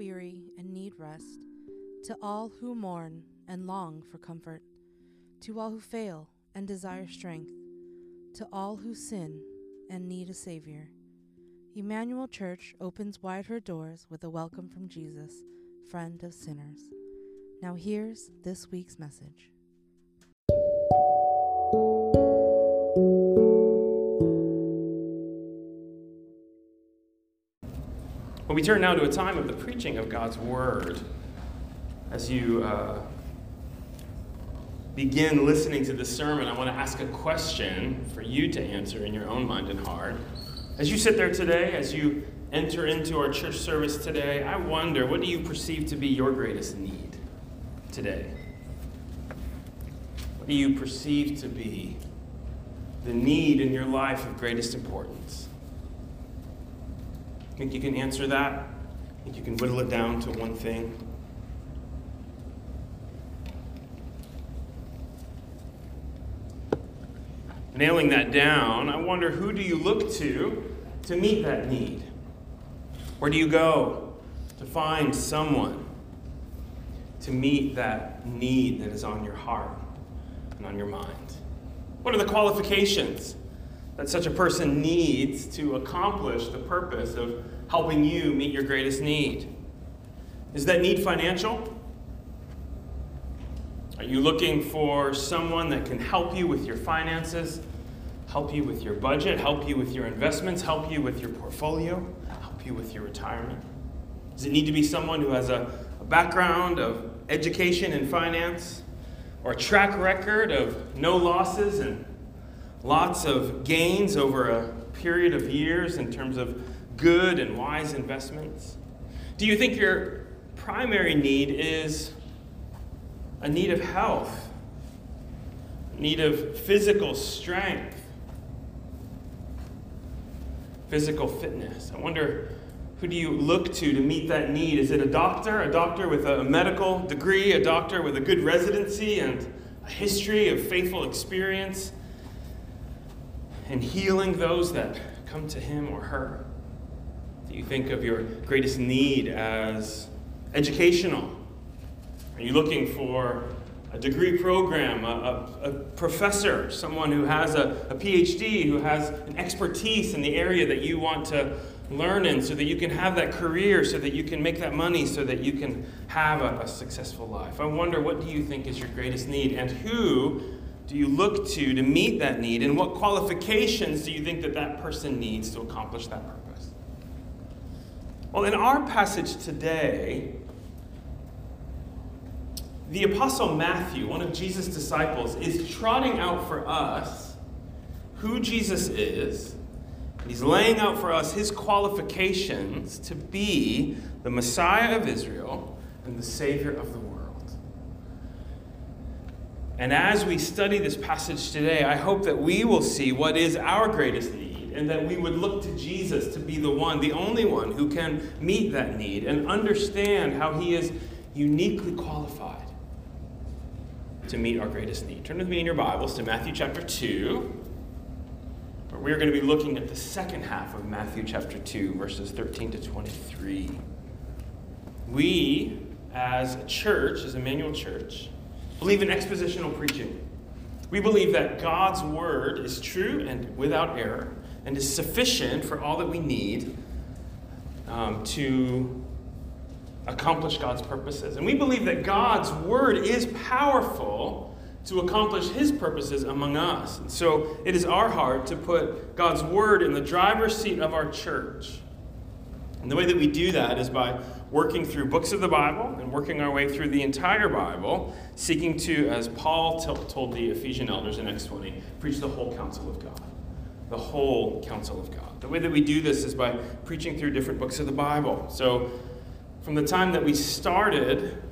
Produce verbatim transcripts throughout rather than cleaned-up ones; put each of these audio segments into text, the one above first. weary and need rest, to all who mourn and long for comfort, to all who fail and desire strength, to all who sin and need a Savior. Emmanuel Church opens wide her doors with a welcome from Jesus, friend of sinners. Now here's this week's message. Well, we turn now to a time of the preaching of God's Word. As you uh, begin listening to this sermon, I want to ask a question for you to answer in your own mind and heart. As you sit there today, as you enter into our church service today, I wonder, what do you perceive to be your greatest need today? What do you perceive to be the need in your life of greatest importance? Think you can answer that? Think you can whittle it down to one thing? Nailing that down, I wonder, who do you look to to meet that need? Where do you go to find someone to meet that need that is on your heart and on your mind? What are the qualifications that such a person needs to accomplish the purpose of helping you meet your greatest need? Is that need financial? Are you looking for someone that can help you with your finances, help you with your budget, help you with your investments, help you with your portfolio, help you with your retirement? Does it need to be someone who has a, a background of education in finance, or a track record of no losses and lots of gains over a period of years in terms of good and wise investments? Do you think your primary need is a need of health, a need of physical strength, physical fitness? I wonder, who do you look to to meet that need? Is it a doctor, a doctor with a medical degree, a doctor with a good residency and a history of faithful experience and healing those that come to him or her? Do you think of your greatest need as educational? Are you looking for a degree program, a, a, a professor, someone who has a, a P H D, who has an expertise in the area that you want to learn in so that you can have that career, so that you can make that money, so that you can have a, a successful life? I wonder, what do you think is your greatest need, and who do you look to to meet that need, and what qualifications do you think that that person needs to accomplish that purpose? Well, in our passage today, the Apostle Matthew, one of Jesus' disciples, is trotting out for us who Jesus is. He's laying out for us his qualifications to be the Messiah of Israel and the Savior of the world. And as we study this passage today, I hope that we will see what is our greatest need, and that we would look to Jesus to be the one, the only one, who can meet that need and understand how he is uniquely qualified to meet our greatest need. Turn with me in your Bibles to Matthew chapter two, where we're going to be looking at the second half of Matthew chapter two, verses thirteen to twenty-three. We, as a church, as Emmanuel Church, believe in expositional preaching. We believe that God's word is true and without error, and is sufficient for all that we need um, to accomplish God's purposes. And we believe that God's word is powerful to accomplish his purposes among us. And so it is our heart to put God's word in the driver's seat of our church. And the way that we do that is by working through books of the Bible and working our way through the entire Bible, seeking to, as Paul t- told the Ephesian elders in Acts twenty, preach the whole counsel of God. The whole counsel of God. The way that we do this is by preaching through different books of the Bible. So from the time that we started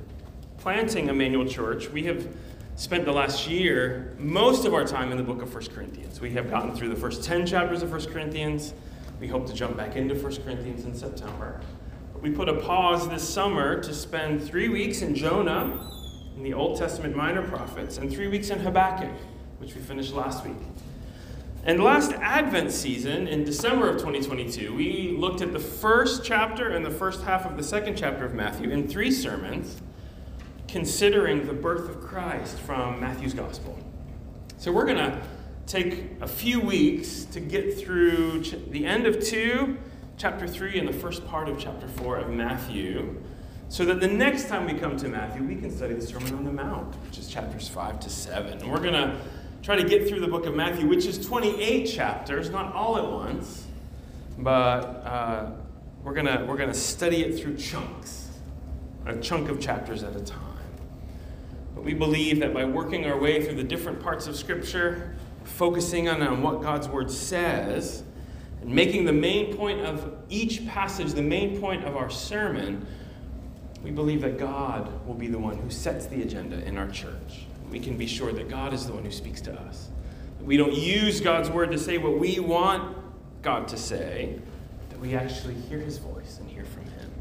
planting Emmanuel Church, we have spent the last year most of our time in the book of First Corinthians. We have gotten through the first ten chapters of First Corinthians. We hope to jump back into First Corinthians in September. But we put a pause this summer to spend three weeks in Jonah, in the Old Testament minor prophets, and three weeks in Habakkuk, which we finished last week. And last Advent season, in December of twenty twenty-two, we looked at the first chapter and the first half of the second chapter of Matthew in three sermons, considering the birth of Christ from Matthew's gospel. So we're going to take a few weeks to get through ch- the end of two, chapter three, and the first part of chapter four of Matthew, so that the next time we come to Matthew, we can study the Sermon on the Mount, which is chapters five to seven. And we're going to try to get through the book of Matthew, which is twenty-eight chapters, not all at once, but uh, we're gonna we're gonna study it through chunks, a chunk of chapters at a time. But we believe that by working our way through the different parts of Scripture, focusing on, on what God's Word says, and making the main point of each passage the main point of our sermon, we believe that God will be the one who sets the agenda in our church. We can be sure that God is the one who speaks to us. We don't use God's word to say what we want God to say, that we actually hear his voice and hear from him.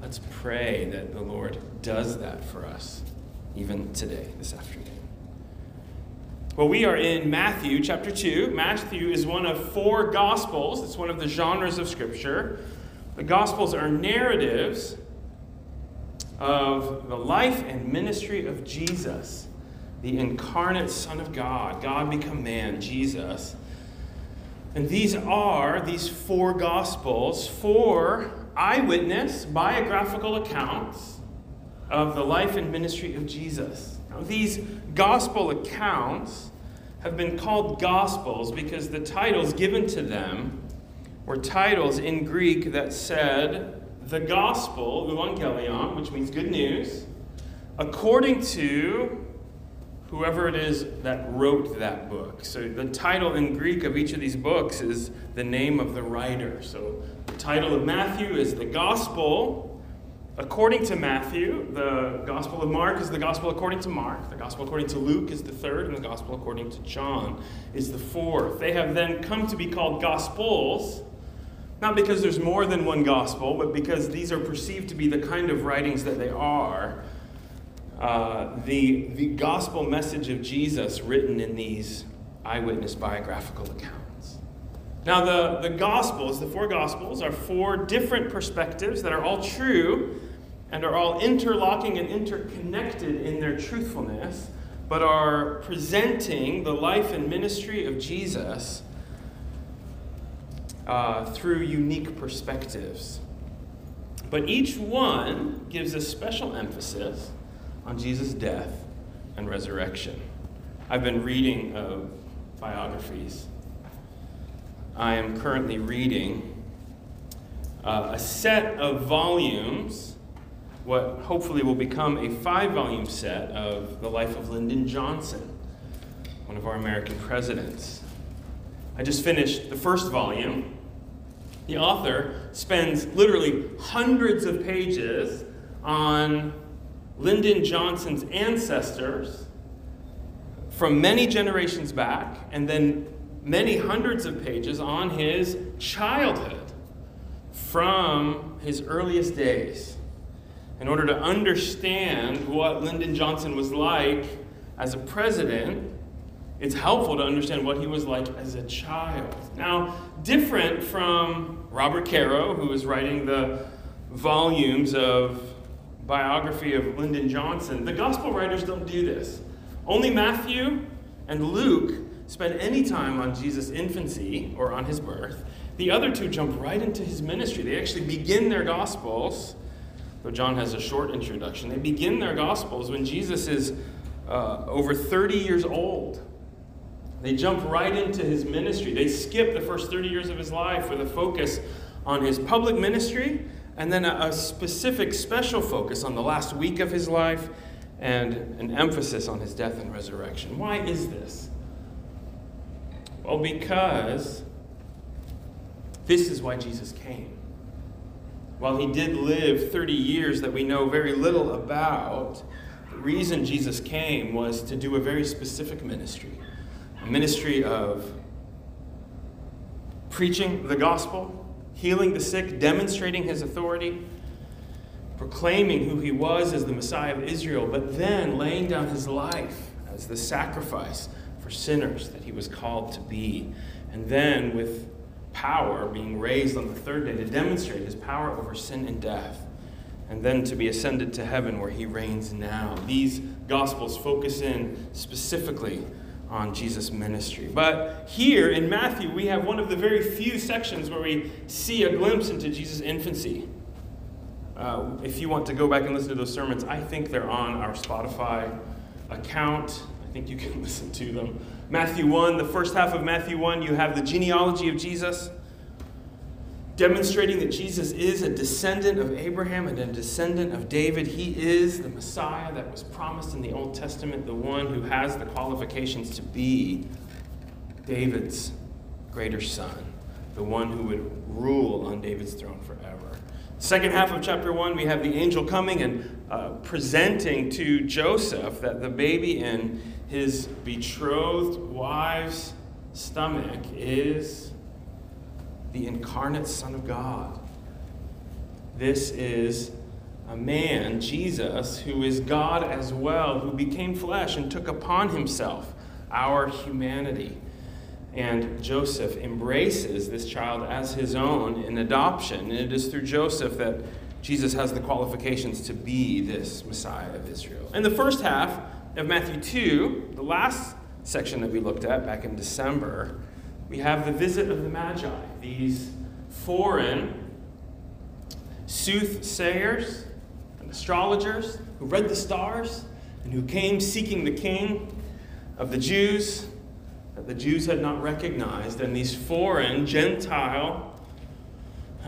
Let's pray that the Lord does that for us, even today, this afternoon. Well, we are in Matthew chapter two. Matthew is one of four Gospels. It's one of the genres of Scripture. The Gospels are narratives of the life and ministry of Jesus, the incarnate Son of God, God become man, Jesus. And these are, these four Gospels, four eyewitness biographical accounts of the life and ministry of Jesus. Now, these Gospel accounts have been called Gospels because the titles given to them were titles in Greek that said, the gospel, evangelion, which means good news, according to whoever it is that wrote that book. So the title in Greek of each of these books is the name of the writer. So the title of Matthew is the gospel according to Matthew. The gospel of Mark is the gospel according to Mark. The gospel according to Luke is the third, and the gospel according to John is the fourth. They have then come to be called gospels, not because there's more than one gospel, but because these are perceived to be the kind of writings that they are. Uh, the, the gospel message of Jesus written in these eyewitness biographical accounts. Now, the, the gospels, the four gospels, are four different perspectives that are all true and are all interlocking and interconnected in their truthfulness, but are presenting the life and ministry of Jesus Uh, through unique perspectives. But each one gives a special emphasis on Jesus' death and resurrection. I've been reading uh, biographies. I am currently reading uh, a set of volumes, what hopefully will become a five-volume set of the life of Lyndon Johnson, one of our American presidents. I just finished the first volume. The author spends literally hundreds of pages on Lyndon Johnson's ancestors from many generations back, and then many hundreds of pages on his childhood from his earliest days, in order to understand what Lyndon Johnson was like as a president. It's helpful to understand what he was like as a child. Now, different from Robert Caro, who was writing the volumes of biography of Lyndon Johnson, the gospel writers don't do this. Only Matthew and Luke spend any time on Jesus' infancy or on his birth. The other two jump right into his ministry. They actually begin their gospels, though John has a short introduction. They begin their gospels when Jesus is uh, over thirty years old. They jump right into his ministry. They skip the first thirty years of his life with a focus on his public ministry, and then a, a specific, special focus on the last week of his life, and an emphasis on his death and resurrection. Why is this? Well, because this is why Jesus came. While he did live thirty years that we know very little about, the reason Jesus came was to do a very specific ministry. A ministry of preaching the gospel, healing the sick, demonstrating his authority, proclaiming who he was as the Messiah of Israel, but then laying down his life as the sacrifice for sinners that he was called to be. And then with power, being raised on the third day to demonstrate his power over sin and death. And then to be ascended to heaven where he reigns now. These Gospels focus in specifically on Jesus' ministry. But here in Matthew, we have one of the very few sections where we see a glimpse into Jesus' infancy. Uh, if you want to go back and listen to those sermons, I think they're on our Spotify account. I think you can listen to them. Matthew one, the first half of Matthew one, you have the genealogy of Jesus, demonstrating that Jesus is a descendant of Abraham and a descendant of David. He is the Messiah that was promised in the Old Testament, the one who has the qualifications to be David's greater son, the one who would rule on David's throne forever. Second half of chapter one, we have the angel coming and uh, presenting to Joseph that the baby in his betrothed wife's stomach is the incarnate Son of God. This is a man, Jesus, who is God as well, who became flesh and took upon himself our humanity. And Joseph embraces this child as his own in adoption. And it is through Joseph that Jesus has the qualifications to be this Messiah of Israel. And the first half of Matthew two, the last section that we looked at back in December, we have the visit of the Magi, these foreign soothsayers and astrologers who read the stars and who came seeking the king of the Jews that the Jews had not recognized. And these foreign Gentile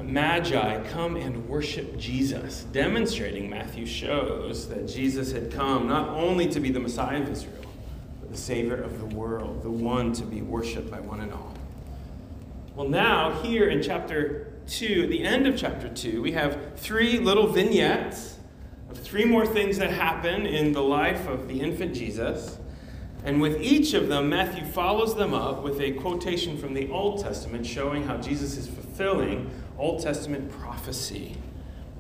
Magi come and worship Jesus, demonstrating, Matthew shows, that Jesus had come not only to be the Messiah of Israel, the Savior of the world, the one to be worshipped by one and all. Well, now, here in chapter two, at the end of chapter two, we have three little vignettes of three more things that happen in the life of the infant Jesus. And with each of them, Matthew follows them up with a quotation from the Old Testament showing how Jesus is fulfilling Old Testament prophecy.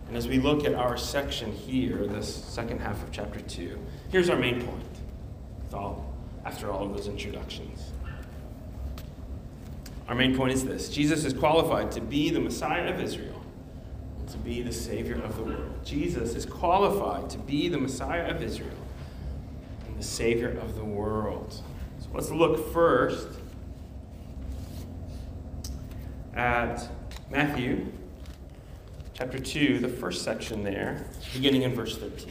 And as we look at our section here, this second half of chapter two, here's our main point. It's all after all of those introductions. Our main point is this: Jesus is qualified to be the Messiah of Israel, to be the Savior of the world. Jesus is qualified to be the Messiah of Israel and the Savior of the world. So let's look first at Matthew chapter two, the first section there, beginning in verse thirteen.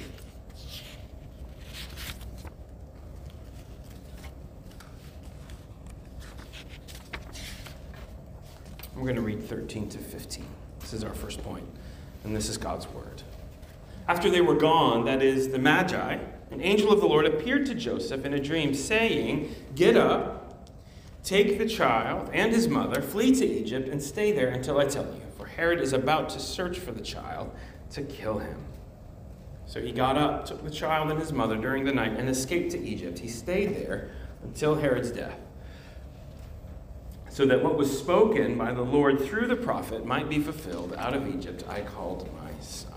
We're going to read thirteen to fifteen. This is our first point, and this is God's word. After they were gone, that is, the Magi, an angel of the Lord appeared to Joseph in a dream, saying, "Get up, take the child and his mother, flee to Egypt, and stay there until I tell you, for Herod is about to search for the child to kill him." So he got up, took the child and his mother during the night, and escaped to Egypt. He stayed there until Herod's death, so that what was spoken by the Lord through the prophet might be fulfilled. Out of Egypt I called my son.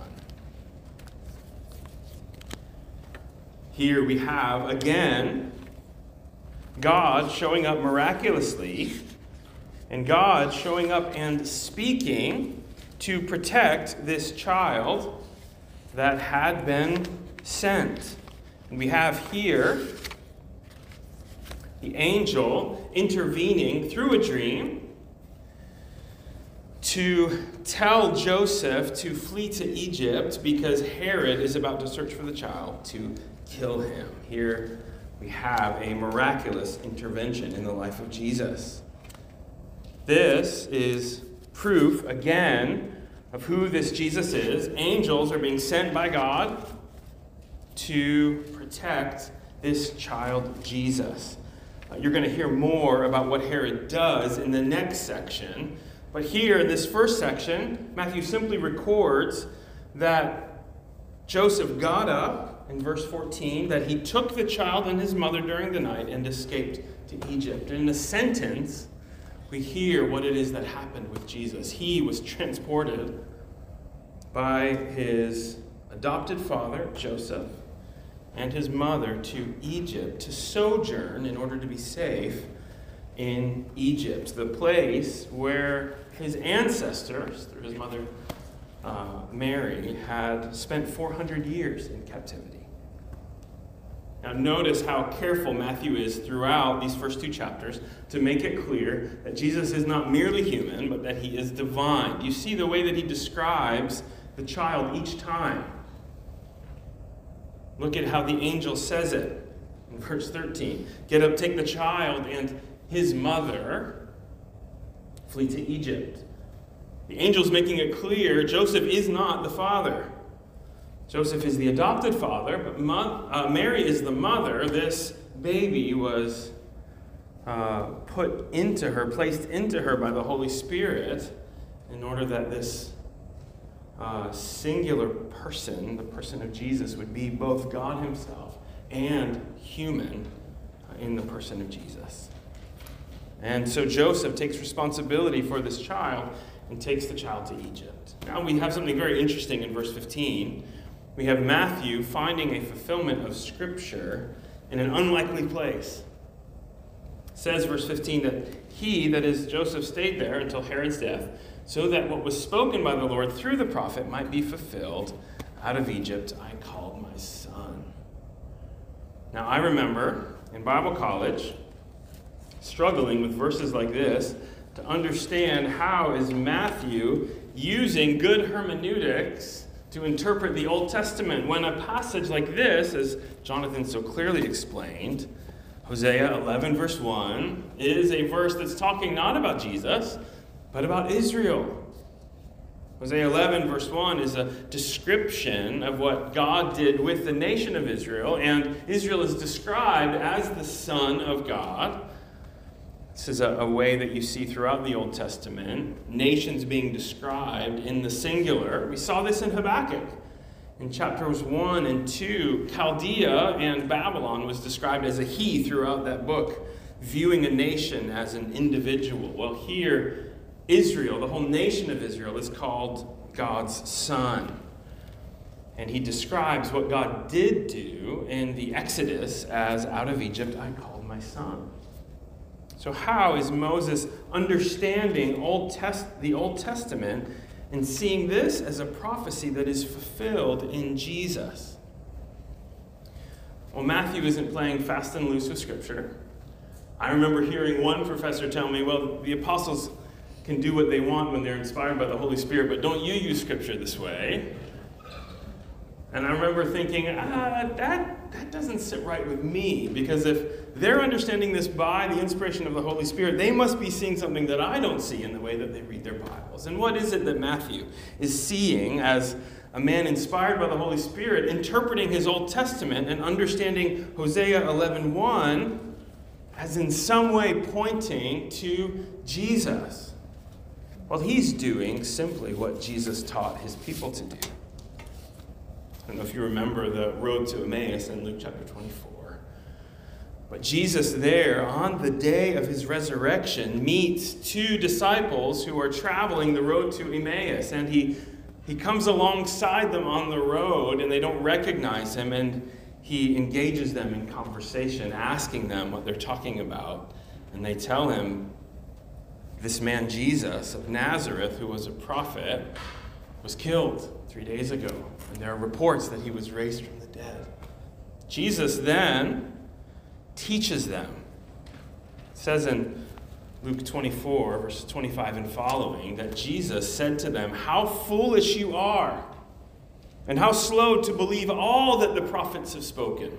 Here we have, again, God showing up miraculously, and God showing up and speaking to protect this child that had been sent. And we have here the angel intervening through a dream to tell Joseph to flee to Egypt because Herod is about to search for the child to kill him. Here we have a miraculous intervention in the life of Jesus. This is proof, again, of who this Jesus is. Angels are being sent by God to protect this child Jesus. You're going to hear more about what Herod does in the next section. But here in this first section, Matthew simply records that Joseph got up, in verse fourteen, that he took the child and his mother during the night and escaped to Egypt. In the sentence, we hear what it is that happened with Jesus. He was transported by his adopted father, Joseph, and his mother to Egypt to sojourn in order to be safe in Egypt, the place where his ancestors, through his mother uh, Mary, had spent four hundred years in captivity. Now notice how careful Matthew is throughout these first two chapters to make it clear that Jesus is not merely human, but that he is divine. You see the way that he describes the child each time. Look at how the angel says it in verse thirteen. Get up, take the child and his mother, flee to Egypt. The angel's making it clear Joseph is not the father. Joseph is the adopted father, but mo- uh, Mary is the mother. This baby was uh, put into her, placed into her by the Holy Spirit in order that this uh, singular person, the person of Jesus, would be both God himself and human in the person of Jesus. And so Joseph takes responsibility for this child and takes the child to Egypt. Now we have something very interesting in verse fifteen. We have Matthew finding a fulfillment of Scripture in an unlikely place. It says, verse fifteen, that he, that is Joseph, stayed there until Herod's death, so that what was spoken by the Lord through the prophet might be fulfilled. Out of Egypt I called my son. Now I remember in Bible college, struggling with verses like this to understand how is Matthew using good hermeneutics to interpret the Old Testament when a passage like this, as Jonathan so clearly explained, Hosea eleven verse one, is a verse that's talking not about Jesus, but about Israel. Hosea eleven verse one is a description of what God did with the nation of Israel, and Israel is described as the son of God. This is a, a way that you see throughout the Old Testament, nations being described in the singular. We saw this in Habakkuk. In chapters one and two, Chaldea and Babylon was described as a he throughout that book, viewing a nation as an individual. Well, here, Israel, the whole nation of Israel, is called God's son. And he describes what God did do in the Exodus as, out of Egypt I called my son. So how is Moses understanding Old Test- the Old Testament and seeing this as a prophecy that is fulfilled in Jesus? Well, Matthew isn't playing fast and loose with Scripture. I remember hearing one professor tell me, well, the apostles can do what they want when they're inspired by the Holy Spirit, but don't you use Scripture this way? And I remember thinking, ah, that, that doesn't sit right with me, because if they're understanding this by the inspiration of the Holy Spirit, they must be seeing something that I don't see in the way that they read their Bibles. And what is it that Matthew is seeing as a man inspired by the Holy Spirit, interpreting his Old Testament and understanding Hosea eleven one as in some way pointing to Jesus? Well, he's doing simply what Jesus taught his people to do. I don't know if you remember the road to Emmaus in Luke chapter twenty-four. But Jesus there, on the day of his resurrection, meets two disciples who are traveling the road to Emmaus. And he, he comes alongside them on the road, and they don't recognize him. And he engages them in conversation, asking them what they're talking about. And they tell him, this man Jesus of Nazareth, who was a prophet, was killed three days ago, and there are reports that he was raised from the dead. Jesus then teaches them. It says in Luke twenty-four, verses twenty-five and following, that Jesus said to them, how foolish you are, and how slow to believe all that the prophets have spoken.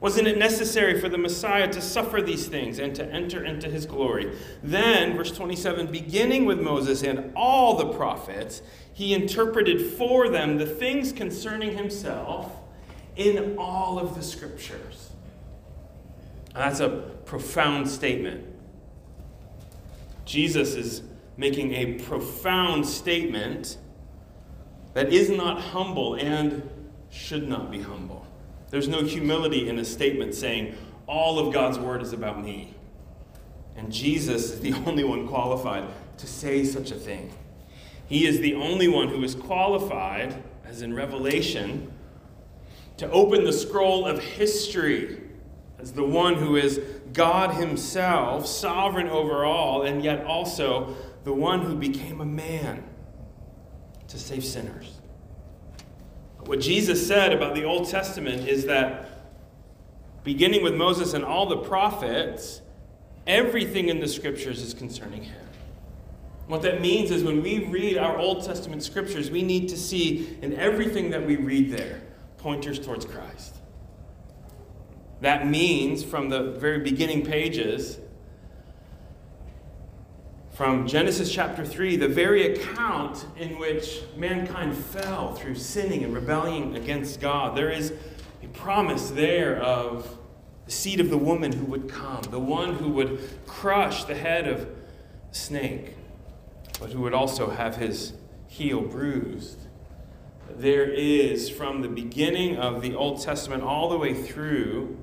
Wasn't it necessary for the Messiah to suffer these things and to enter into his glory? Then, verse twenty-seven, beginning with Moses and all the prophets, he interpreted for them the things concerning himself in all of the Scriptures. That's a profound statement. Jesus is making a profound statement that is not humble and should not be humble. There's no humility in a statement saying, all of God's word is about me. And Jesus is the only one qualified to say such a thing. He is the only one who is qualified, as in Revelation, to open the scroll of history as the one who is God himself, sovereign over all, and yet also the one who became a man to save sinners. What Jesus said about the Old Testament is that beginning with Moses and all the prophets, everything in the scriptures is concerning him. What that means is when we read our Old Testament scriptures, we need to see in everything that we read there, pointers towards Christ. That means from the very beginning pages, from Genesis chapter three, the very account in which mankind fell through sinning and rebelling against God, there is a promise there of the seed of the woman who would come, the one who would crush the head of the snake, but who would also have his heel bruised. There is, from the beginning of the Old Testament all the way through,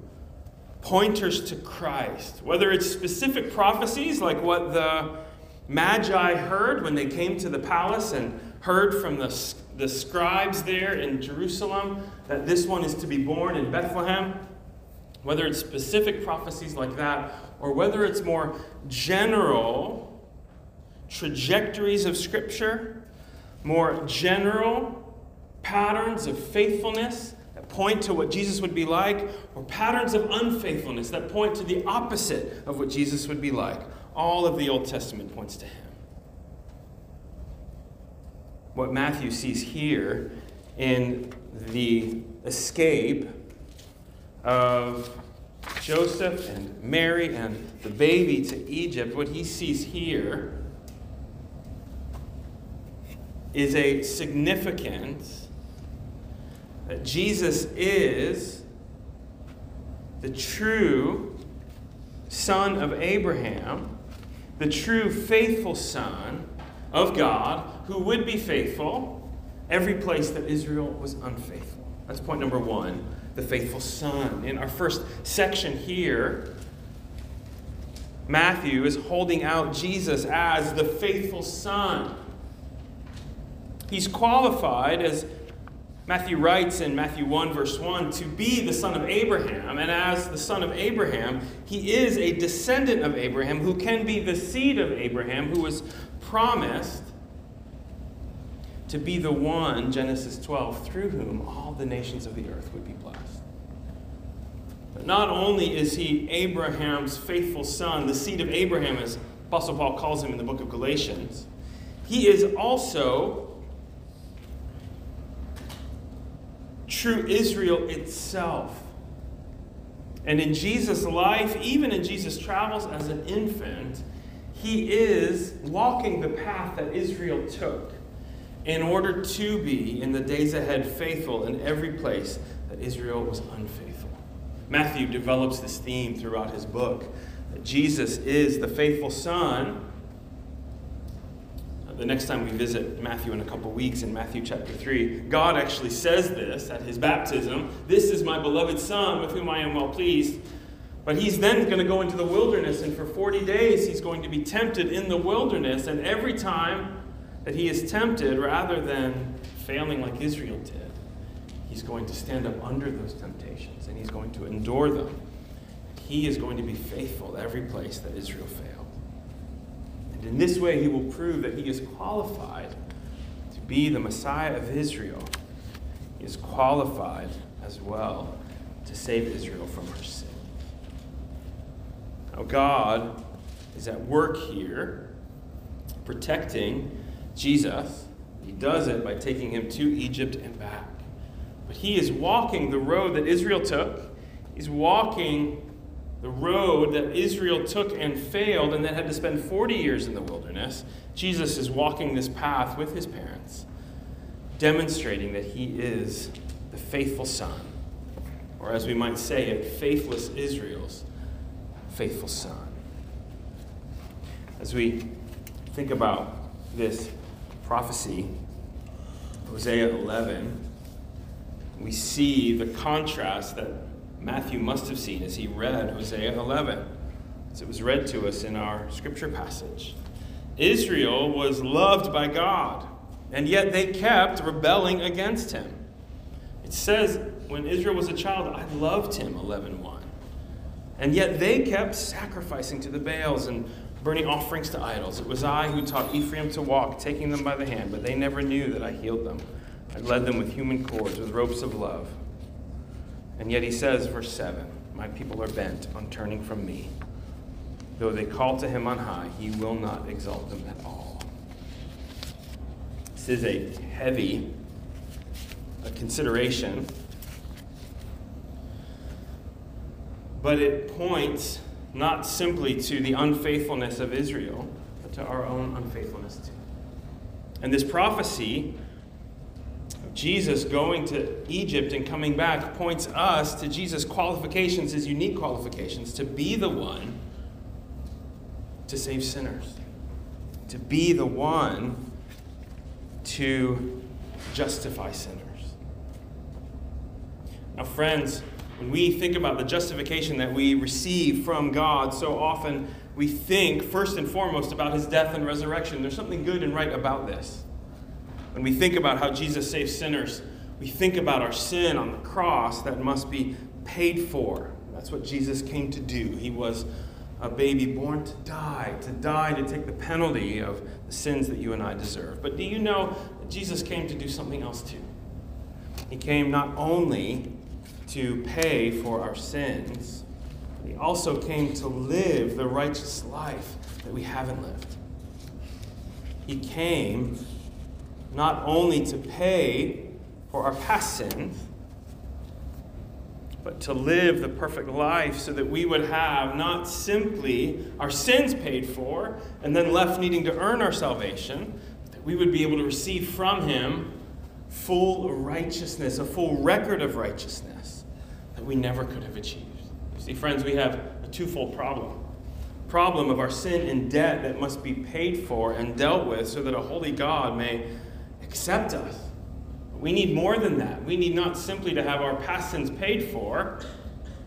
pointers to Christ. Whether it's specific prophecies, like what the Magi heard when they came to the palace and heard from the, the scribes there in Jerusalem that this one is to be born in Bethlehem. Whether it's specific prophecies like that, or whether it's more general trajectories of Scripture, more general patterns of faithfulness that point to what Jesus would be like, or patterns of unfaithfulness that point to the opposite of what Jesus would be like. All of the Old Testament points to him. What Matthew sees here in the escape of Joseph and Mary and the baby to Egypt, what he sees here is a significance that Jesus is the true son of Abraham, the true faithful son of God, who would be faithful every place that Israel was unfaithful. That's point number one, the faithful son. In our first section here, Matthew is holding out Jesus as the faithful son. He's qualified, as Matthew writes in Matthew one, verse one, to be the son of Abraham. And as the son of Abraham, he is a descendant of Abraham who can be the seed of Abraham, who was promised to be the one, Genesis twelve, through whom all the nations of the earth would be blessed. But not only is he Abraham's faithful son, the seed of Abraham, as Apostle Paul calls him in the book of Galatians, he is also true Israel itself. And in Jesus' life, even in Jesus' travels as an infant, he is walking the path that Israel took in order to be, in the days ahead, faithful in every place that Israel was unfaithful. Matthew develops this theme throughout his book, that Jesus is the faithful son. The next time we visit Matthew in a couple weeks, in Matthew chapter three, God actually says this at his baptism. This is my beloved son with whom I am well pleased. But he's then going to go into the wilderness, and for forty days he's going to be tempted in the wilderness. And every time that he is tempted, rather than failing like Israel did, he's going to stand up under those temptations and he's going to endure them. He is going to be faithful every place that Israel failed. In this way, he will prove that he is qualified to be the Messiah of Israel. He is qualified as well to save Israel from her sin. Now, God is at work here, protecting Jesus. He does it by taking him to Egypt and back. But he is walking the road that Israel took. He's walking the road that Israel took and failed and then had to spend forty years in the wilderness. Jesus is walking this path with his parents, demonstrating that he is the faithful son, or as we might say it, faithless Israel's faithful son. As we think about this prophecy, Hosea eleven, we see the contrast that Matthew must have seen as he read Hosea eleven, as it was read to us in our scripture passage. Israel was loved by God, and yet they kept rebelling against him. It says when Israel was a child, I loved him, eleven one. And yet they kept sacrificing to the Baals and burning offerings to idols. It was I who taught Ephraim to walk, taking them by the hand, but they never knew that I healed them. I led them with human cords, with ropes of love. And yet he says, verse seven, my people are bent on turning from me. Though they call to him on high, he will not exalt them at all. This is a heavy a consideration, but it points not simply to the unfaithfulness of Israel, but to our own unfaithfulness too. And this prophecy of Jesus going to Egypt and coming back points us to Jesus' qualifications, his unique qualifications, to be the one to save sinners, to be the one to justify sinners. Now, friends, when we think about the justification that we receive from God, so often we think first and foremost about his death and resurrection. There's something good and right about this. When we think about how Jesus saves sinners, we think about our sin on the cross that must be paid for. That's what Jesus came to do. He was a baby born to die, to die to take the penalty of the sins that you and I deserve. But do you know that Jesus came to do something else too? He came not only to pay for our sins, but he also came to live the righteous life that we haven't lived. He came not only to pay for our past sins, but to live the perfect life so that we would have not simply our sins paid for and then left needing to earn our salvation, but that we would be able to receive from him full righteousness, a full record of righteousness that we never could have achieved. You see, friends, we have a twofold problem. Problem of our sin and debt that must be paid for and dealt with so that a holy God may accept us. But we need more than that. We need not simply to have our past sins paid for,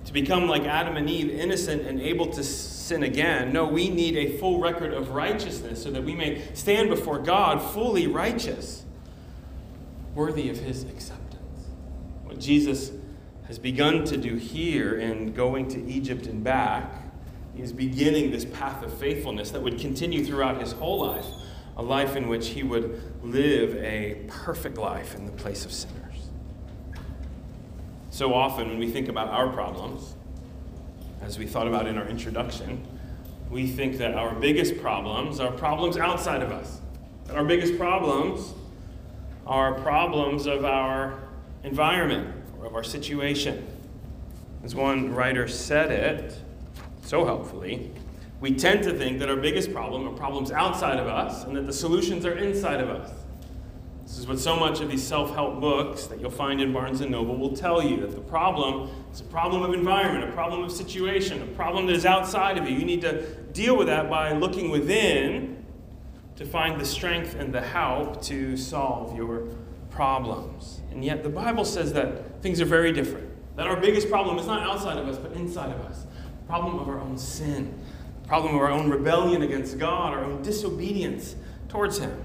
to become like Adam and Eve, innocent and able to sin again. No, we need a full record of righteousness so that we may stand before God fully righteous, worthy of his acceptance. What Jesus has begun to do here in going to Egypt and back, he is beginning this path of faithfulness that would continue throughout his whole life, a life in which he would live a perfect life in the place of sinners. So often when we think about our problems, as we thought about in our introduction, we think that our biggest problems are problems outside of us. That our biggest problems are problems of our environment or of our situation. As one writer said it so helpfully, we tend to think that our biggest problem are problems outside of us and that the solutions are inside of us. This is what so much of these self-help books that you'll find in Barnes and Noble will tell you, that the problem is a problem of environment, a problem of situation, a problem that is outside of you. You need to deal with that by looking within to find the strength and the help to solve your problems. And yet the Bible says that things are very different. That our biggest problem is not outside of us, but inside of us. The problem of our own sin. The problem of our own rebellion against God, our own disobedience towards him.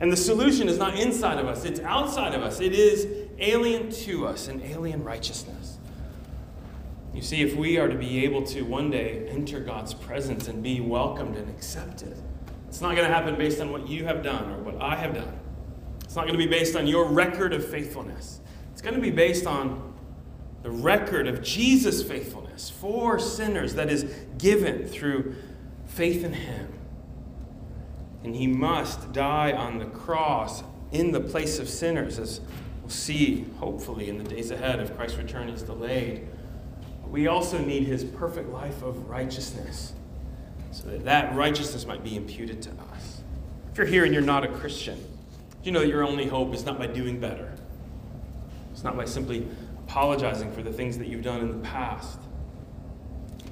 And the solution is not inside of us, it's outside of us. It is alien to us, an alien righteousness. You see, if we are to be able to one day enter God's presence and be welcomed and accepted, it's not going to happen based on what you have done or what I have done. It's not going to be based on your record of faithfulness. It's going to be based on the record of Jesus' faithfulness for sinners that is given through faith in him. And he must die on the cross in the place of sinners, as we'll see, hopefully, in the days ahead if Christ's return is delayed. But we also need his perfect life of righteousness, so that that righteousness might be imputed to us. If you're here and you're not a Christian, you know your only hope is not by doing better. It's not by simply apologizing for the things that you've done in the past.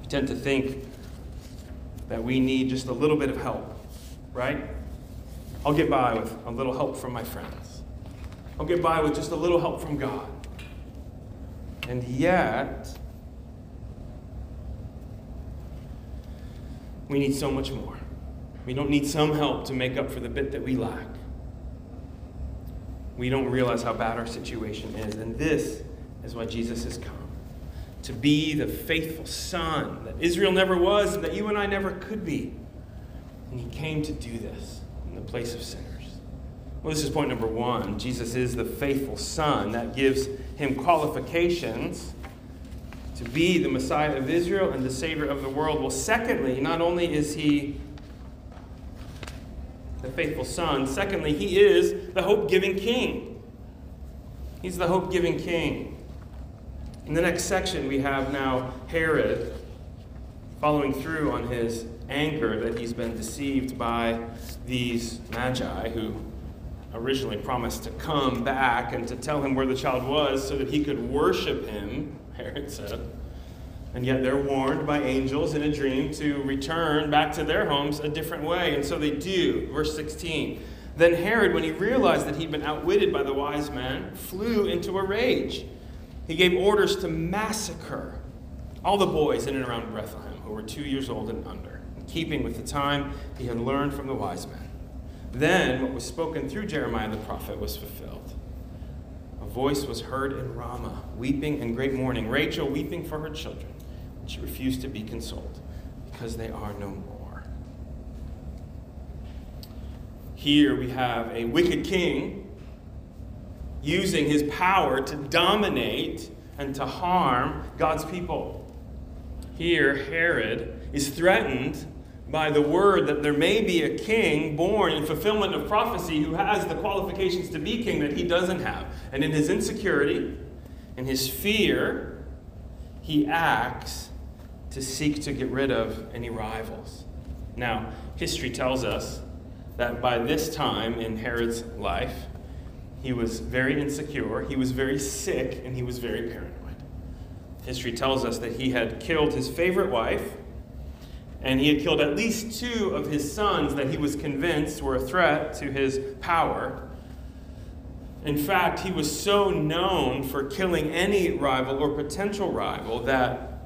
We tend to think that we need just a little bit of help, right? I'll get by with a little help from my friends. I'll get by with just a little help from God. And yet, we need so much more. We don't need some help to make up for the bit that we lack. We don't realize how bad our situation is. And this is why Jesus has come. To be the faithful son that Israel never was and that you and I never could be. And he came to do this in the place of sinners. Well, this is point number one. Jesus is the faithful son. That gives him qualifications to be the Messiah of Israel and the Savior of the world. Well, secondly, not only is he the faithful son, secondly, he is the hope-giving king. He's the hope-giving king. In the next section, we have now Herod following through on his anger that he's been deceived by these Magi who originally promised to come back and to tell him where the child was so that he could worship him, Herod said. And yet they're warned by angels in a dream to return back to their homes a different way. And so they do. Verse sixteen. Then Herod, when he realized that he'd been outwitted by the wise men, flew into a rage. He gave orders to massacre all the boys in and around Bethlehem who were two years old and under, in keeping with the time he had learned from the wise men. Then what was spoken through Jeremiah the prophet was fulfilled. A voice was heard in Ramah, weeping and great mourning, Rachel weeping for her children, and she refused to be consoled, because they are no more. Here we have a wicked king using his power to dominate and to harm God's people. Here, Herod is threatened by the word that there may be a king born in fulfillment of prophecy who has the qualifications to be king that he doesn't have. And in his insecurity, in his fear, he acts to seek to get rid of any rivals. Now, history tells us that by this time in Herod's life, he was very insecure, he was very sick, and he was very paranoid. History tells us that he had killed his favorite wife, and he had killed at least two of his sons that he was convinced were a threat to his power. In fact, he was so known for killing any rival or potential rival that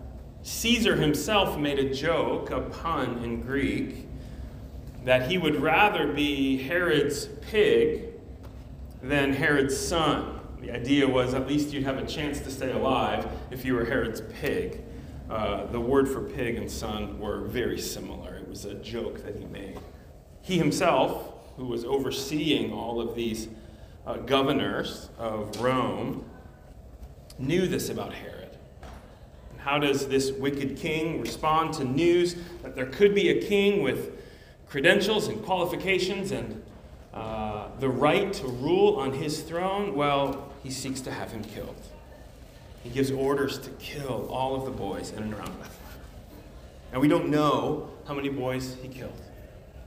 Caesar himself made a joke, a pun in Greek, that he would rather be Herod's pig than Herod's son. The idea was at least you'd have a chance to stay alive if you were Herod's pig. Uh, the word for pig and son were very similar. It was a joke that he made. He himself, who was overseeing all of these uh, governors of Rome, knew this about Herod. And how does this wicked king respond to news that there could be a king with credentials and qualifications and uh, the right to rule on his throne? Well, he seeks to have him killed. He gives orders to kill all of the boys in and around Bethlehem. And we don't know how many boys he killed.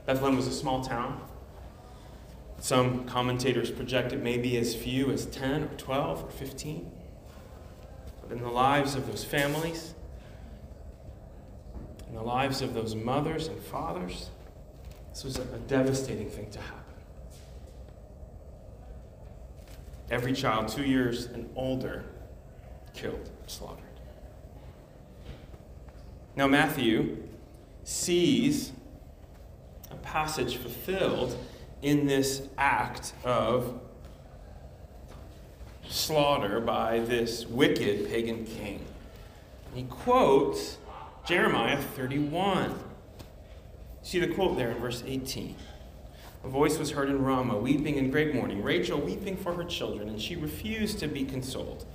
Bethlehem was a small town. Some commentators project it may be as few as ten or twelve or fifteen. But in the lives of those families, in the lives of those mothers and fathers, this was a devastating thing to happen. Every child two years and older killed, slaughtered. Now Matthew sees a passage fulfilled in this act of slaughter by this wicked pagan king. He quotes Jeremiah thirty-one. See the quote there in verse eighteen. A voice was heard in Ramah, weeping in great mourning, Rachel weeping for her children, and she refused to be consoled,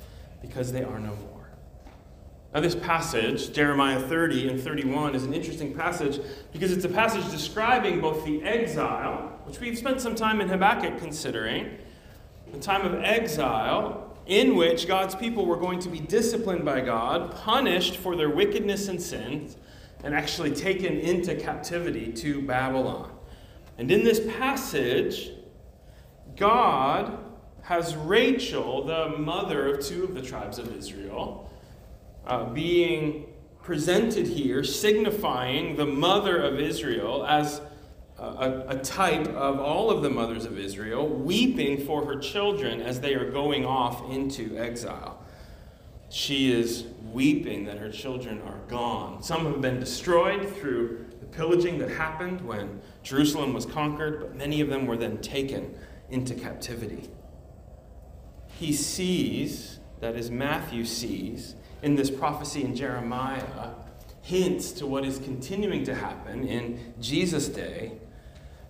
because they are no more. Now this passage, Jeremiah thirty and thirty-one, is an interesting passage because it's a passage describing both the exile, which we've spent some time in Habakkuk considering, the time of exile in which God's people were going to be disciplined by God, punished for their wickedness and sins, and actually taken into captivity to Babylon. And in this passage, God has Rachel, the mother of two of the tribes of Israel, uh, being presented here, signifying the mother of Israel as a, a, a type of all of the mothers of Israel, weeping for her children as they are going off into exile. She is weeping that her children are gone. Some have been destroyed through the pillaging that happened when Jerusalem was conquered, but many of them were then taken into captivity. He sees that as Matthew sees in this prophecy in Jeremiah hints to what is continuing to happen in Jesus' day,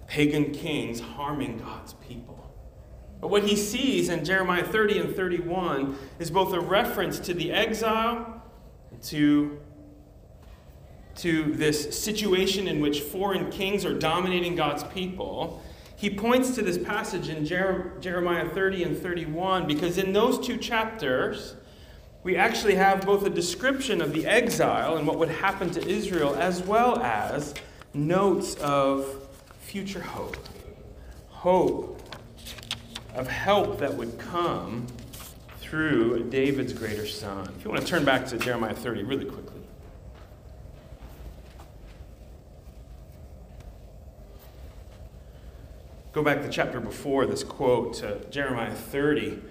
pagan kings harming God's people. But what he sees in Jeremiah thirty and thirty-one is both a reference to the exile, to, to this situation in which foreign kings are dominating God's people. He points to this passage in Jer- Jeremiah thirty and thirty-one because in those two chapters, we actually have both a description of the exile and what would happen to Israel, as well as notes of future hope. Hope of help that would come through David's greater son. If you want to turn back to Jeremiah thirty really quickly. Go back to the chapter before this quote to Jeremiah thirty.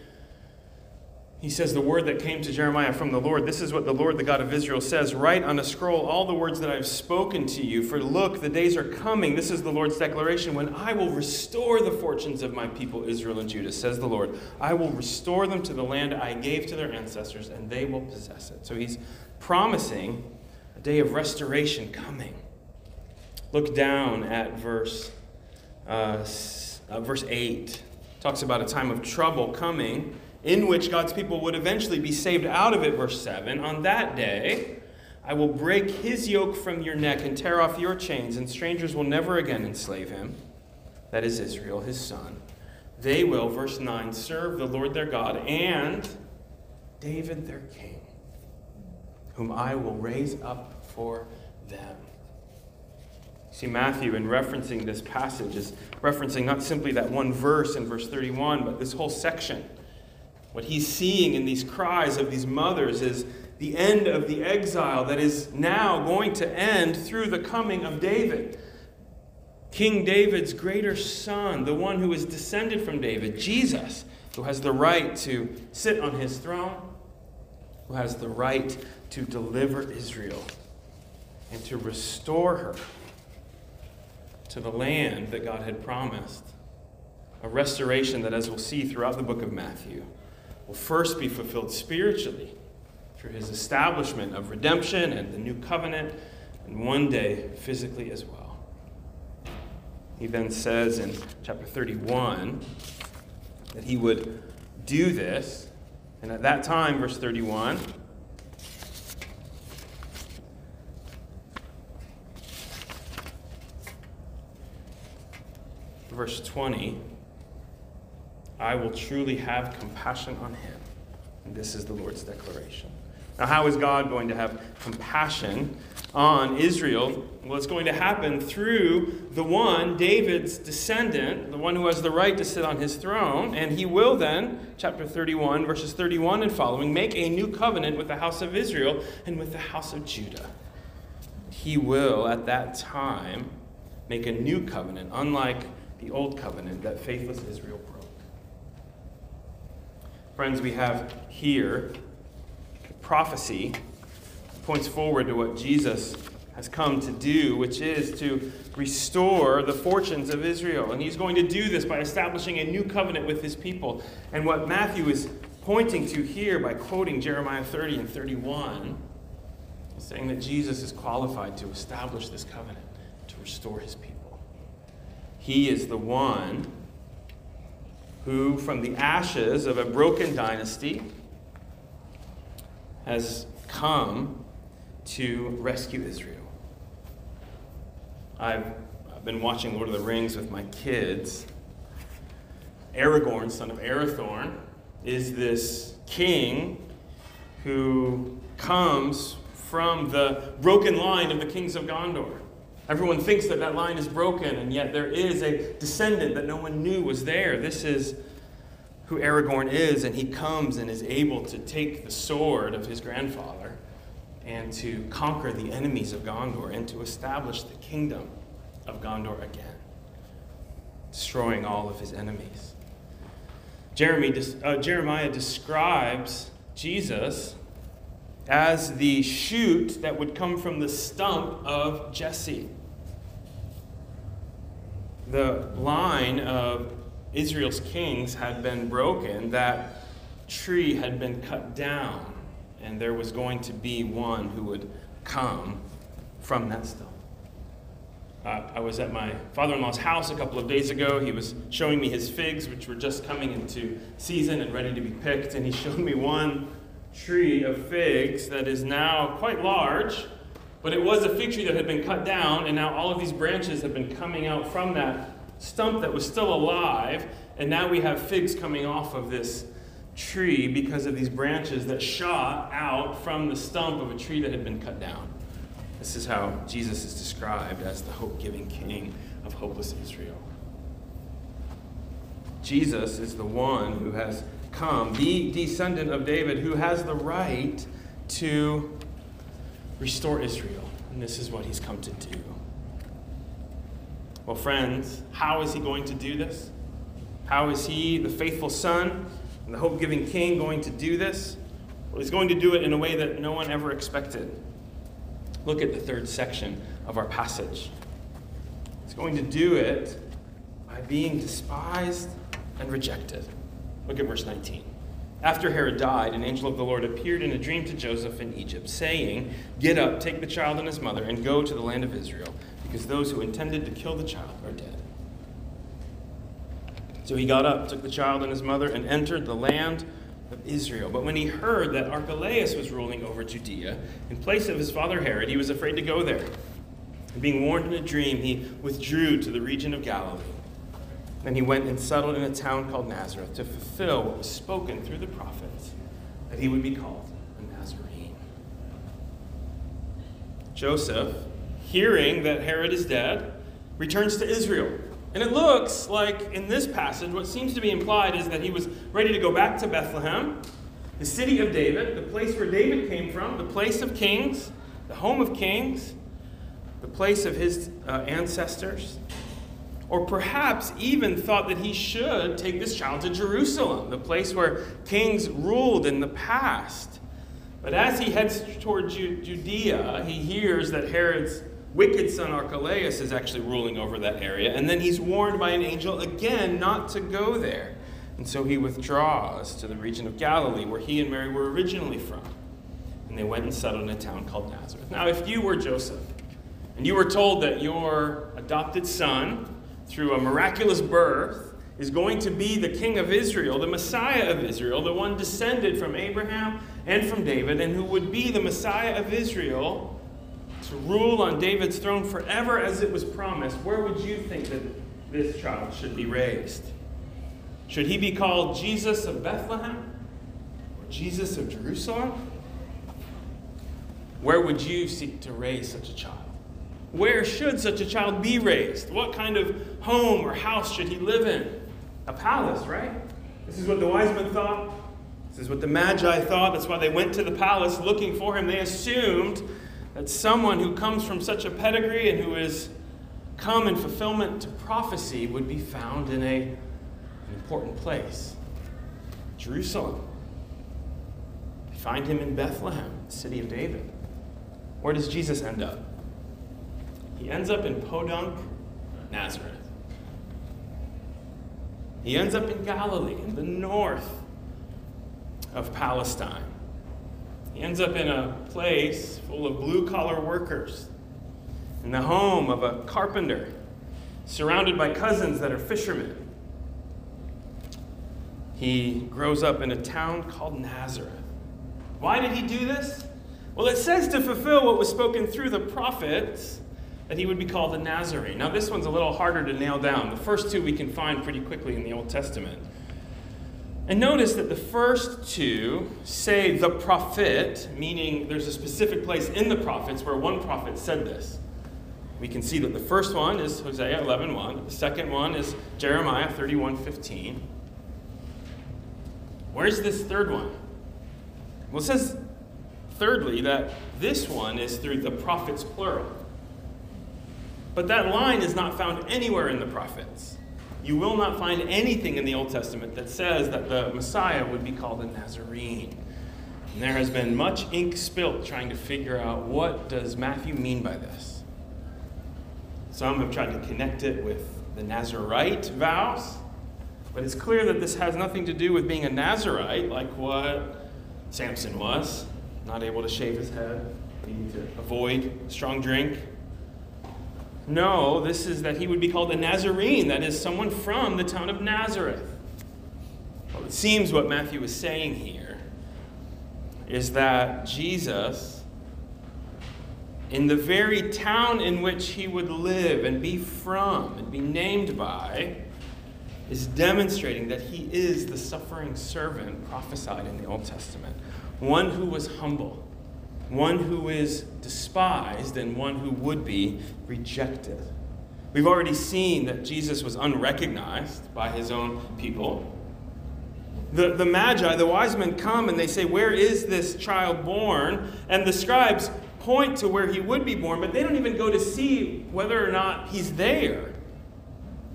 He says, the word that came to Jeremiah from the Lord, this is what the Lord, the God of Israel, says, write on a scroll all the words that I have spoken to you, for look, the days are coming, this is the Lord's declaration, when I will restore the fortunes of my people Israel and Judah, says the Lord. I will restore them to the land I gave to their ancestors, and they will possess it. So he's promising a day of restoration coming. Look down at verse, uh, uh, verse eight. It talks about a time of trouble coming, in which God's people would eventually be saved out of it, verse seven. On that day, I will break his yoke from your neck and tear off your chains, and strangers will never again enslave him. That is Israel, his son. They will, verse nine, serve the Lord their God and David their king, whom I will raise up for them. See, Matthew, in referencing this passage, is referencing not simply that one verse in verse thirty-one, but this whole section. What he's seeing in these cries of these mothers is the end of the exile that is now going to end through the coming of David. King David's greater son, the one who is descended from David, Jesus, who has the right to sit on his throne, who has the right to deliver Israel and to restore her to the land that God had promised. A restoration that, as we'll see throughout the book of Matthew, will first be fulfilled spiritually through his establishment of redemption and the new covenant, and one day physically as well. He then says in chapter thirty-one that he would do this, and at that time, verse thirty-one, verse twenty, I will truly have compassion on him. And this is the Lord's declaration. Now, how is God going to have compassion on Israel? Well, it's going to happen through the one, David's descendant, the one who has the right to sit on his throne. And he will then, chapter thirty-one, verses thirty-one and following, make a new covenant with the house of Israel and with the house of Judah. He will, at that time, make a new covenant, unlike the old covenant that faithless Israel broke. Friends, we have here the prophecy that points forward to what Jesus has come to do, which is to restore the fortunes of Israel. And he's going to do this by establishing a new covenant with his people. And what Matthew is pointing to here by quoting Jeremiah thirty and thirty-one is saying that Jesus is qualified to establish this covenant, to restore his people. He is the one who, from the ashes of a broken dynasty, has come to rescue Israel. I've, I've been watching Lord of the Rings with my kids. Aragorn, son of Arathorn, is this king who comes from the broken line of the kings of Gondor. Everyone thinks that that line is broken, and yet there is a descendant that no one knew was there. This is who Aragorn is, and he comes and is able to take the sword of his grandfather and to conquer the enemies of Gondor and to establish the kingdom of Gondor again, destroying all of his enemies. Jeremy, uh, Jeremiah describes Jesus as the shoot that would come from the stump of Jesse, the line of Israel's kings had been broken, that tree had been cut down, and there was going to be one who would come from that stump. Uh, I was at my father-in-law's house a couple of days ago. He was showing me his figs, which were just coming into season and ready to be picked, and he showed me one tree of figs that is now quite large, but it was a fig tree that had been cut down, and now all of these branches have been coming out from that stump that was still alive, and now we have figs coming off of this tree because of these branches that shot out from the stump of a tree that had been cut down. This is how Jesus is described as the hope-giving King of hopeless Israel. Jesus is the one who has come, the descendant of David, who has the right to restore Israel. And this is what he's come to do. Well, friends, how is he going to do this? How is he, the faithful son and the hope-giving king, going to do this? Well, he's going to do it in a way that no one ever expected. Look at the third section of our passage. He's going to do it by being despised and rejected. Look at verse nineteen. After Herod died, an angel of the Lord appeared in a dream to Joseph in Egypt, saying, "Get up, take the child and his mother, and go to the land of Israel, because those who intended to kill the child are dead." So he got up, took the child and his mother, and entered the land of Israel. But when he heard that Archelaus was ruling over Judea, in place of his father Herod, he was afraid to go there. And being warned in a dream, he withdrew to the region of Galilee. Then he went and settled in a town called Nazareth to fulfill what was spoken through the prophets, that he would be called a Nazarene. Joseph, hearing that Herod is dead, returns to Israel. And it looks like in this passage, what seems to be implied is that he was ready to go back to Bethlehem, the city of David, the place where David came from, the place of kings, the home of kings, the place of his uh, ancestors. Or perhaps even thought that he should take this child to Jerusalem, the place where kings ruled in the past. But as he heads toward Judea, he hears that Herod's wicked son Archelaus is actually ruling over that area, and then he's warned by an angel again not to go there. And so he withdraws to the region of Galilee, where he and Mary were originally from. And they went and settled in a town called Nazareth. Now, if you were Joseph, and you were told that your adopted son, through a miraculous birth, is going to be the king of Israel, the Messiah of Israel, the one descended from Abraham and from David, and who would be the Messiah of Israel to rule on David's throne forever as it was promised, where would you think that this child should be raised? Should he be called Jesus of Bethlehem or Jesus of Jerusalem? Where would you seek to raise such a child? Where should such a child be raised? What kind of home or house should he live in? A palace, right? This is what the wise men thought. This is what the Magi thought. That's why they went to the palace looking for him. They assumed that someone who comes from such a pedigree and who has come in fulfillment to prophecy would be found in a, an important place, Jerusalem. They find him in Bethlehem, the city of David. Where does Jesus end up? He ends up in Podunk, Nazareth. He ends up in Galilee, in the north of Palestine. He ends up in a place full of blue-collar workers, in the home of a carpenter, surrounded by cousins that are fishermen. He grows up in a town called Nazareth. Why did he do this? Well, it says to fulfill what was spoken through the prophets, that he would be called a Nazarene. Now, this one's a little harder to nail down. The first two we can find pretty quickly in the Old Testament. And notice that the first two say the prophet, meaning there's a specific place in the prophets where one prophet said this. We can see that the first one is Hosea eleven one. The second one is Jeremiah thirty-one fifteen. Where's this third one? Well, it says, thirdly, that this one is through the prophets, plural. But that line is not found anywhere in the prophets. You will not find anything in the Old Testament that says that the Messiah would be called a Nazarene. And there has been much ink spilt trying to figure out what does Matthew mean by this. Some have tried to connect it with the Nazarite vows, But it's clear that this has nothing to do with being a Nazarite, like what Samson was, not able to shave his head, needing to avoid strong drink. No, this is that he would be called a Nazarene, that is, someone from the town of Nazareth. Well, it seems what Matthew is saying here is that Jesus, in the very town in which he would live and be from and be named by, is demonstrating that he is the suffering servant prophesied in the Old Testament. One who was humble, one who is despised, and one who would be rejected. We've already seen that Jesus was unrecognized by his own people. The, the Magi, the wise men, come and they say, "Where is this child born?" And the scribes point to where he would be born, but they don't even go to see whether or not he's there.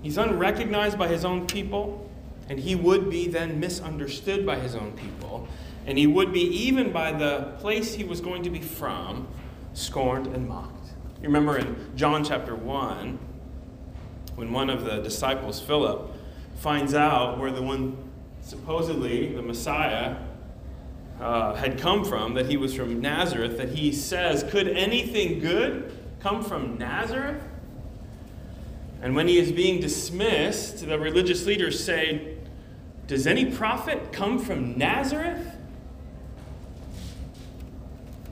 He's unrecognized by his own people, and he would be then misunderstood by his own people, and he would be, even by the place he was going to be from, scorned and mocked. You remember in John chapter one, when one of the disciples, Philip, finds out where the one supposedly the Messiah uh, had come from, that he was from Nazareth, that he says, "Could anything good come from Nazareth?" And when he is being dismissed, the religious leaders say, "Does any prophet come from Nazareth?"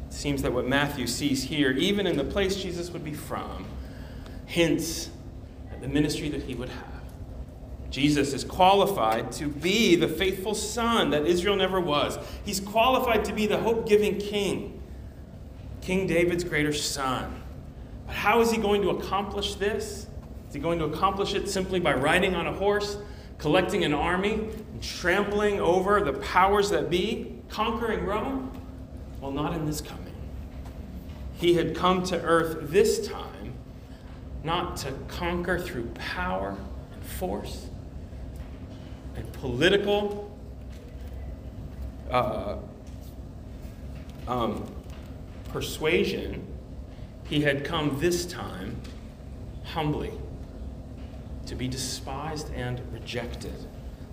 It seems that what Matthew sees here, even in the place Jesus would be from, hints at the ministry that he would have. Jesus is qualified to be the faithful son that Israel never was. He's qualified to be the hope-giving king, King David's greater son. But how is he going to accomplish this? Is he going to accomplish it simply by riding on a horse, collecting an army, and trampling over the powers that be, conquering Rome? Well, not in this coming. He had come to earth this time not to conquer through power and force and political uh, um, persuasion. He had come this time humbly, to be despised and rejected,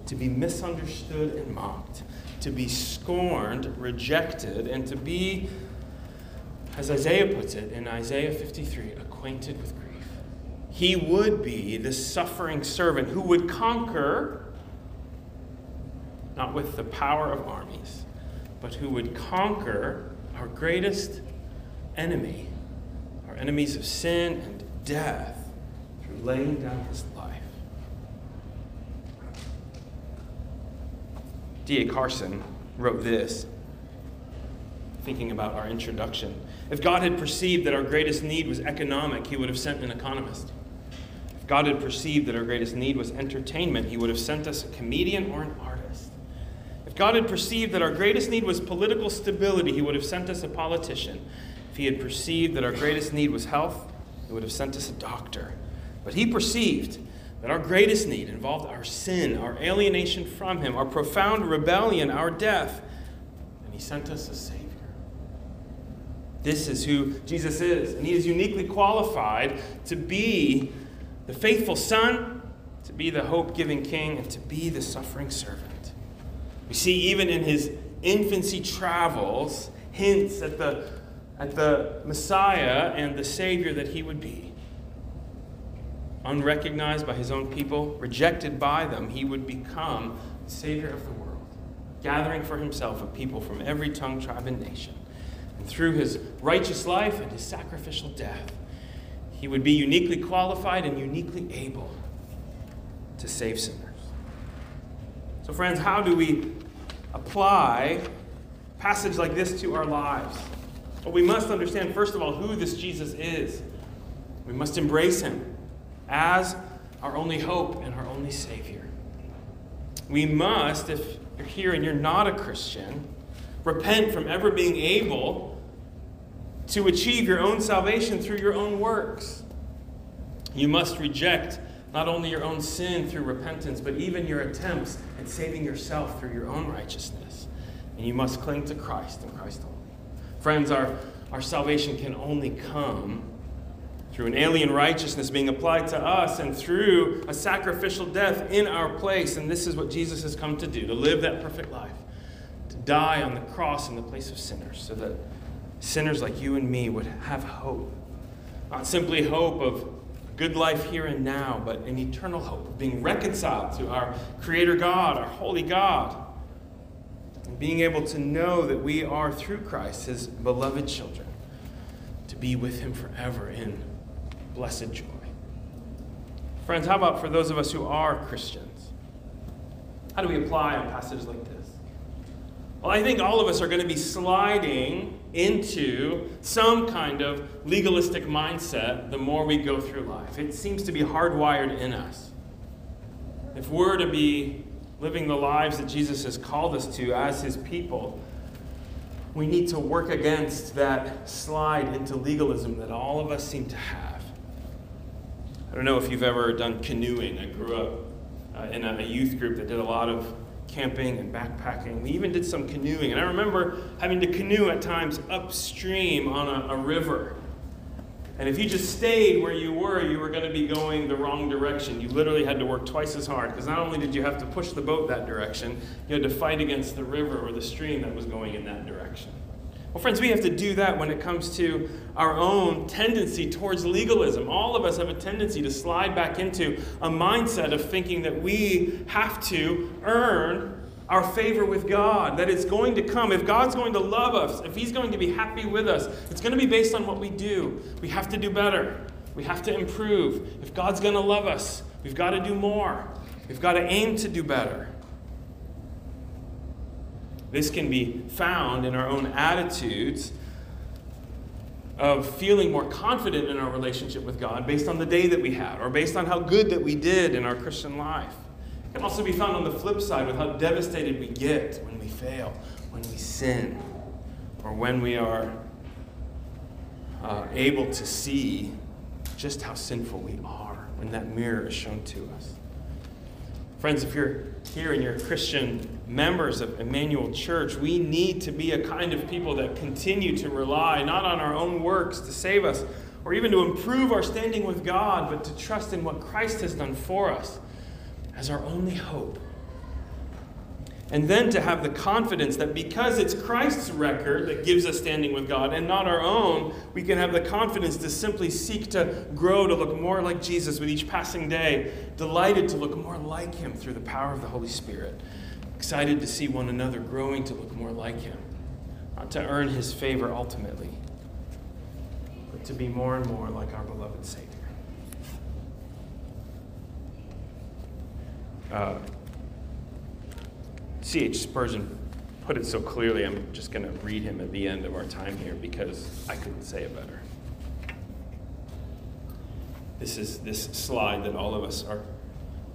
to be misunderstood and mocked, to be scorned, rejected, and to be, as Isaiah puts it in Isaiah fifty-three, acquainted with grief. He would be the suffering servant who would conquer, not with the power of armies, but who would conquer our greatest enemy, our enemies of sin and death, through laying down his life. D A Carson wrote this, thinking about our introduction. If God had perceived that our greatest need was economic, he would have sent an economist. If God had perceived that our greatest need was entertainment, he would have sent us a comedian or an artist. If God had perceived that our greatest need was political stability, he would have sent us a politician. If he had perceived that our greatest need was health, he would have sent us a doctor. But he perceived that our greatest need involved our sin, our alienation from him, our profound rebellion, our death, and he sent us a Savior. This is who Jesus is, and he is uniquely qualified to be the faithful son, to be the hope-giving king, and to be the suffering servant. We see even in his infancy travels hints at the, at the Messiah and the Savior that he would be. Unrecognized by his own people, rejected by them, he would become the Savior of the world, gathering for himself a people from every tongue, tribe, and nation. And through his righteous life and his sacrificial death, he would be uniquely qualified and uniquely able to save sinners. So, friends, how do we apply a passage like this to our lives? Well, we must understand, first of all, who this Jesus is. We must embrace him as our only hope and our only Savior. We must, if you're here and you're not a Christian, repent from ever being able to achieve your own salvation through your own works. You must reject not only your own sin through repentance, but even your attempts at saving yourself through your own righteousness. And you must cling to Christ and Christ only. Friends, our, our salvation can only come through an alien righteousness being applied to us and through a sacrificial death in our place. And this is what Jesus has come to do, to live that perfect life, to die on the cross in the place of sinners, so that sinners like you and me would have hope. Not simply hope of a good life here and now, but an eternal hope of being reconciled to our Creator God, our Holy God, and being able to know that we are, through Christ, His beloved children, to be with Him forever in blessed joy. Friends, how about for those of us who are Christians? How do we apply on passages like this? Well, I think all of us are going to be sliding into some kind of legalistic mindset the more we go through life. It seems to be hardwired in us. If we're to be living the lives that Jesus has called us to as His people, we need to work against that slide into legalism that all of us seem to have. I don't know if you've ever done canoeing. I grew up uh, in a youth group that did a lot of camping and backpacking. We even did some canoeing. And I remember having to canoe at times upstream on a, a river. And if you just stayed where you were, you were going to be going the wrong direction. You literally had to work twice as hard, because not only did you have to push the boat that direction, you had to fight against the river or the stream that was going in that direction. Well, friends, we have to do that when it comes to our own tendency towards legalism. All of us have a tendency to slide back into a mindset of thinking that we have to earn our favor with God, that it's going to come. If God's going to love us, if He's going to be happy with us, it's going to be based on what we do. We have to do better. We have to improve. If God's going to love us, we've got to do more. We've got to aim to do better. This can be found in our own attitudes of feeling more confident in our relationship with God based on the day that we had, or based on how good that we did in our Christian life. It can also be found on the flip side with how devastated we get when we fail, when we sin, or when we are uh, able to see just how sinful we are when that mirror is shown to us. Friends, if you're here and you're Christian members of Emmanuel Church, we need to be a kind of people that continue to rely not on our own works to save us or even to improve our standing with God, but to trust in what Christ has done for us as our only hope. And then to have the confidence that because it's Christ's record that gives us standing with God and not our own, we can have the confidence to simply seek to grow, to look more like Jesus with each passing day, delighted to look more like Him through the power of the Holy Spirit, excited to see one another growing to look more like Him, not to earn His favor ultimately, but to be more and more like our beloved Savior. Uh, C H Spurgeon put it so clearly, I'm just going to read him at the end of our time here because I couldn't say it better. This is this slide that all of us are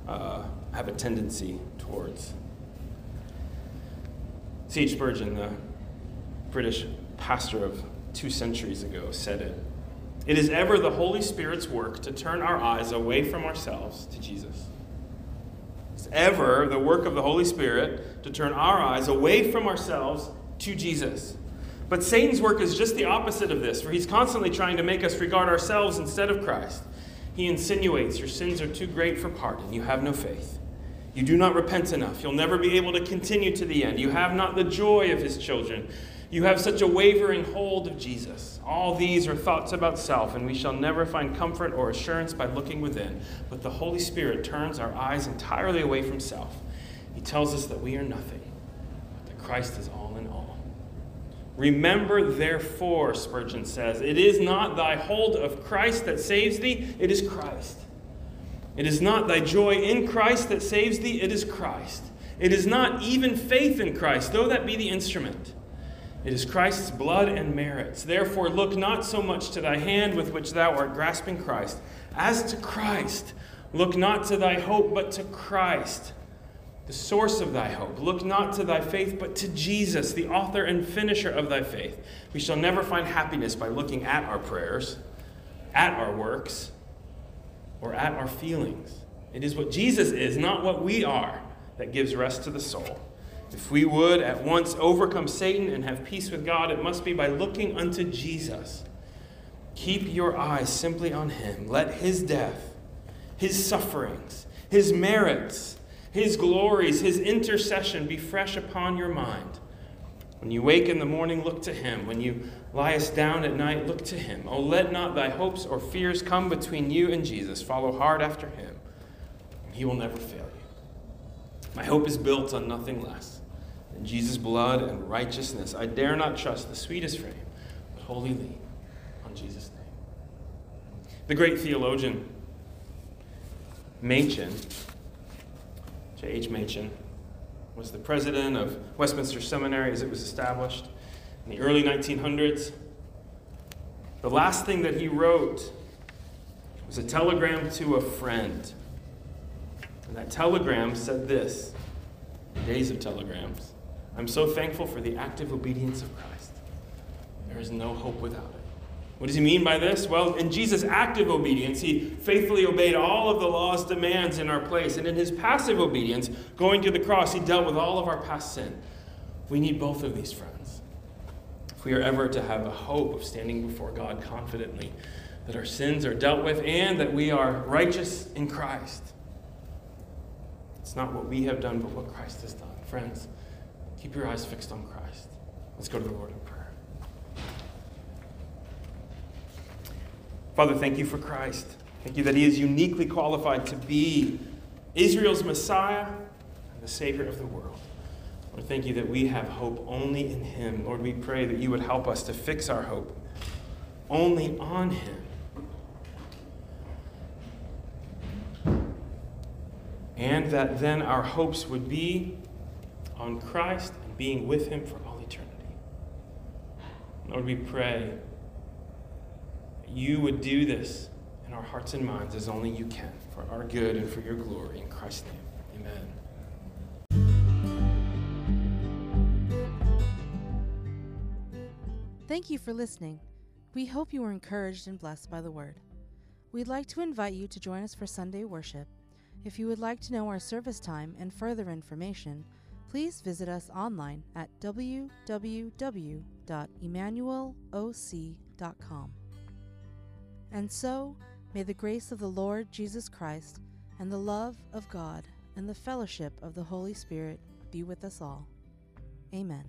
uh, have a tendency towards. C H Spurgeon, the British pastor of two centuries ago, said it. It is ever the Holy Spirit's work to turn our eyes away from ourselves to Jesus. It's ever the work of the Holy Spirit to turn our eyes away from ourselves to Jesus. But Satan's work is just the opposite of this, for he's constantly trying to make us regard ourselves instead of Christ. He insinuates your sins are too great for pardon. You have no faith. You do not repent enough. You'll never be able to continue to the end. You have not the joy of His children. You have such a wavering hold of Jesus. All these are thoughts about self, and we shall never find comfort or assurance by looking within. But the Holy Spirit turns our eyes entirely away from self. He tells us that we are nothing, but that Christ is all in all. Remember, therefore, Spurgeon says, it is not thy hold of Christ that saves thee, it is Christ. It is not thy joy in Christ that saves thee, it is Christ. It is not even faith in Christ, though that be the instrument. It is Christ's blood and merits. Therefore, look not so much to thy hand with which thou art grasping Christ, as to Christ. Look not to thy hope, but to Christ, the source of thy hope. Look not to thy faith, but to Jesus, the author and finisher of thy faith. We shall never find happiness by looking at our prayers, at our works, or at our feelings. It is what Jesus is, not what we are, that gives rest to the soul. If we would at once overcome Satan and have peace with God, it must be by looking unto Jesus. Keep your eyes simply on him. Let his death, his sufferings, his merits, his glories, his intercession be fresh upon your mind. When you wake in the morning, look to him. When you liest down at night, look to him. Oh, let not thy hopes or fears come between you and Jesus. Follow hard after him. He will never fail you. My hope is built on nothing less than Jesus' blood and righteousness. I dare not trust the sweetest frame, but wholly lean on Jesus' name. The great theologian Machen, J H Machen, was the president of Westminster Seminary as it was established in the early nineteen hundreds. The last thing that he wrote was a telegram to a friend. And that telegram said this, days of telegrams, I'm so thankful for the active obedience of Christ. There is no hope without it. What does he mean by this? Well, in Jesus' active obedience, he faithfully obeyed all of the law's demands in our place. And in his passive obedience, going to the cross, he dealt with all of our past sin. We need both of these, friends. If we are ever to have a hope of standing before God confidently, that our sins are dealt with and that we are righteous in Christ. It's not what we have done, but what Christ has done. Friends, keep your eyes fixed on Christ. Let's go to the Lord in prayer. Father, thank you for Christ. Thank you that he is uniquely qualified to be Israel's Messiah and the Savior of the world. Lord, thank you that we have hope only in him. Lord, we pray that you would help us to fix our hope only on him. And that then our hopes would be on Christ and being with him for all eternity. Lord, we pray you would do this in our hearts and minds as only you can, for our good and for your glory. In Christ's name, amen. Thank you for listening. We hope you were encouraged and blessed by the word. We'd like to invite you to join us for Sunday worship. If you would like to know our service time and further information, please visit us online at w w w dot emmanuel o c dot com. And so, may the grace of the Lord Jesus Christ and the love of God and the fellowship of the Holy Spirit be with us all. Amen.